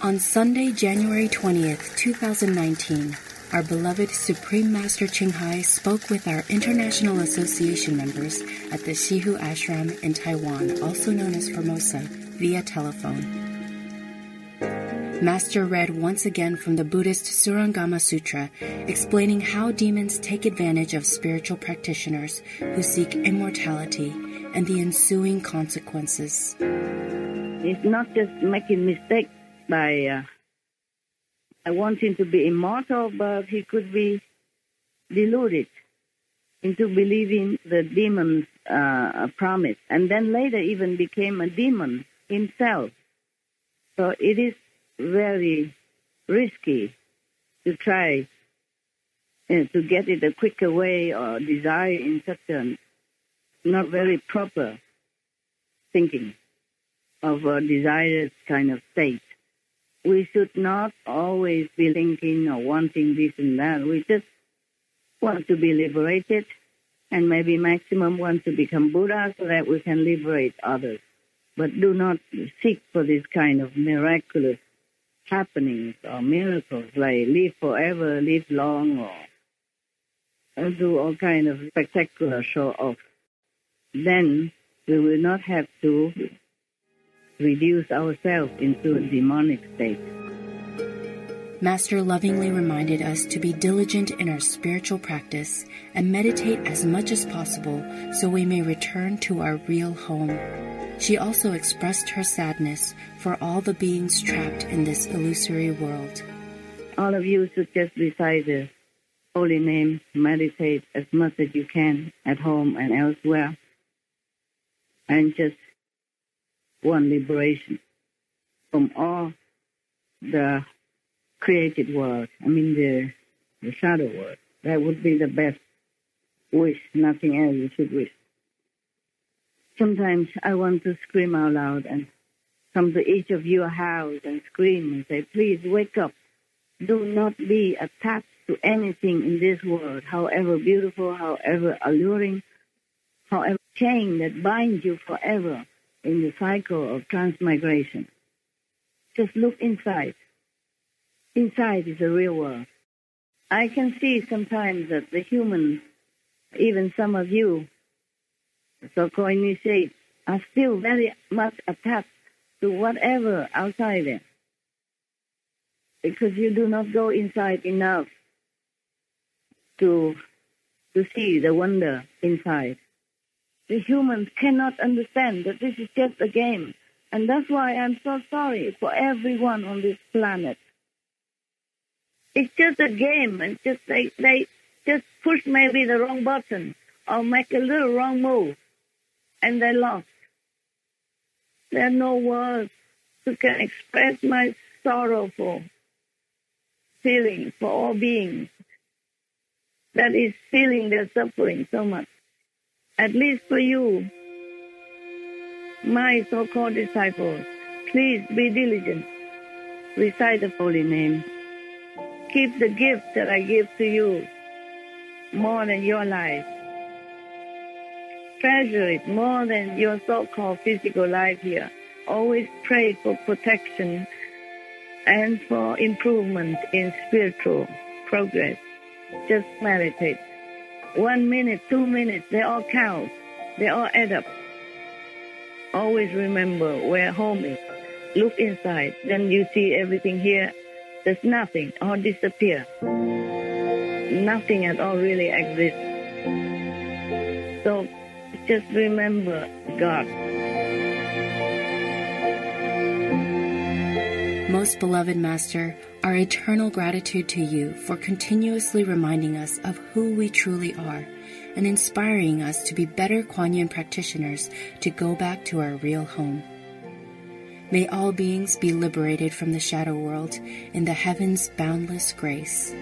On Sunday, January 20th, 2019, our beloved Supreme Master Ching Hai spoke with our International Association members at the Shihu Ashram in Taiwan, also known as Formosa, via telephone. Master read once again from the Buddhist Surangama Sutra, explaining how demons take advantage of spiritual practitioners who seek immortality and the ensuing consequences. It's not just making mistakes by wanting to be immortal, but he could be deluded into believing the demon's promise, and then later even became a demon himself. So it is very risky to try to get it a quicker way or desire in such a not very proper thinking of a desired kind of state. We should not always be thinking or wanting this and that. We just want to be liberated and maybe maximum want to become Buddha so that we can liberate others. But do not seek for this kind of miraculous happenings or miracles, like live forever, live long, or do all kind of spectacular show-off. Then we will not have to reduce ourselves into a demonic state. Master lovingly reminded us to be diligent in our spiritual practice and meditate as much as possible so we may return to our real home. She also expressed her sadness for all the beings trapped in this illusory world. All of you should just recite the holy name, meditate as much as you can at home and elsewhere, and just want liberation from all the created world, the shadow world. That would be the best wish, nothing else you should wish. Sometimes I want to scream out loud and come to each of your house and scream and say, please wake up. Do not be attached to anything in this world, however beautiful, however alluring, however chain that binds you forever in the cycle of transmigration. Just look inside. Inside is the real world. I can see sometimes that the humans, even some of you, so-called initiates, are still very much attached to whatever outside them, because you do not go inside enough to see the wonder inside. The humans cannot understand that this is just a game, and that's why I'm so sorry for everyone on this planet. It's just a game, and just they just push maybe the wrong button or make a little wrong move, and they lost. There are no words who can express my sorrowful feeling for all beings that is feeling their suffering so much. At least for you, my so-called disciples, please be diligent. Recite the holy name. Keep the gift that I give to you more than your life. Treasure it more than your so-called physical life here. Always pray for protection and for improvement in spiritual progress. Just meditate. 1 minute, 2 minutes, they all count. They all add up. Always remember where home is. Look inside. Then you see everything here. There's nothing or disappear. Nothing at all really exists. So just remember God. Most beloved Master, our eternal gratitude to you for continuously reminding us of who we truly are and inspiring us to be better Kuan Yin practitioners to go back to our real home. May all beings be liberated from the shadow world in the heavens' boundless grace.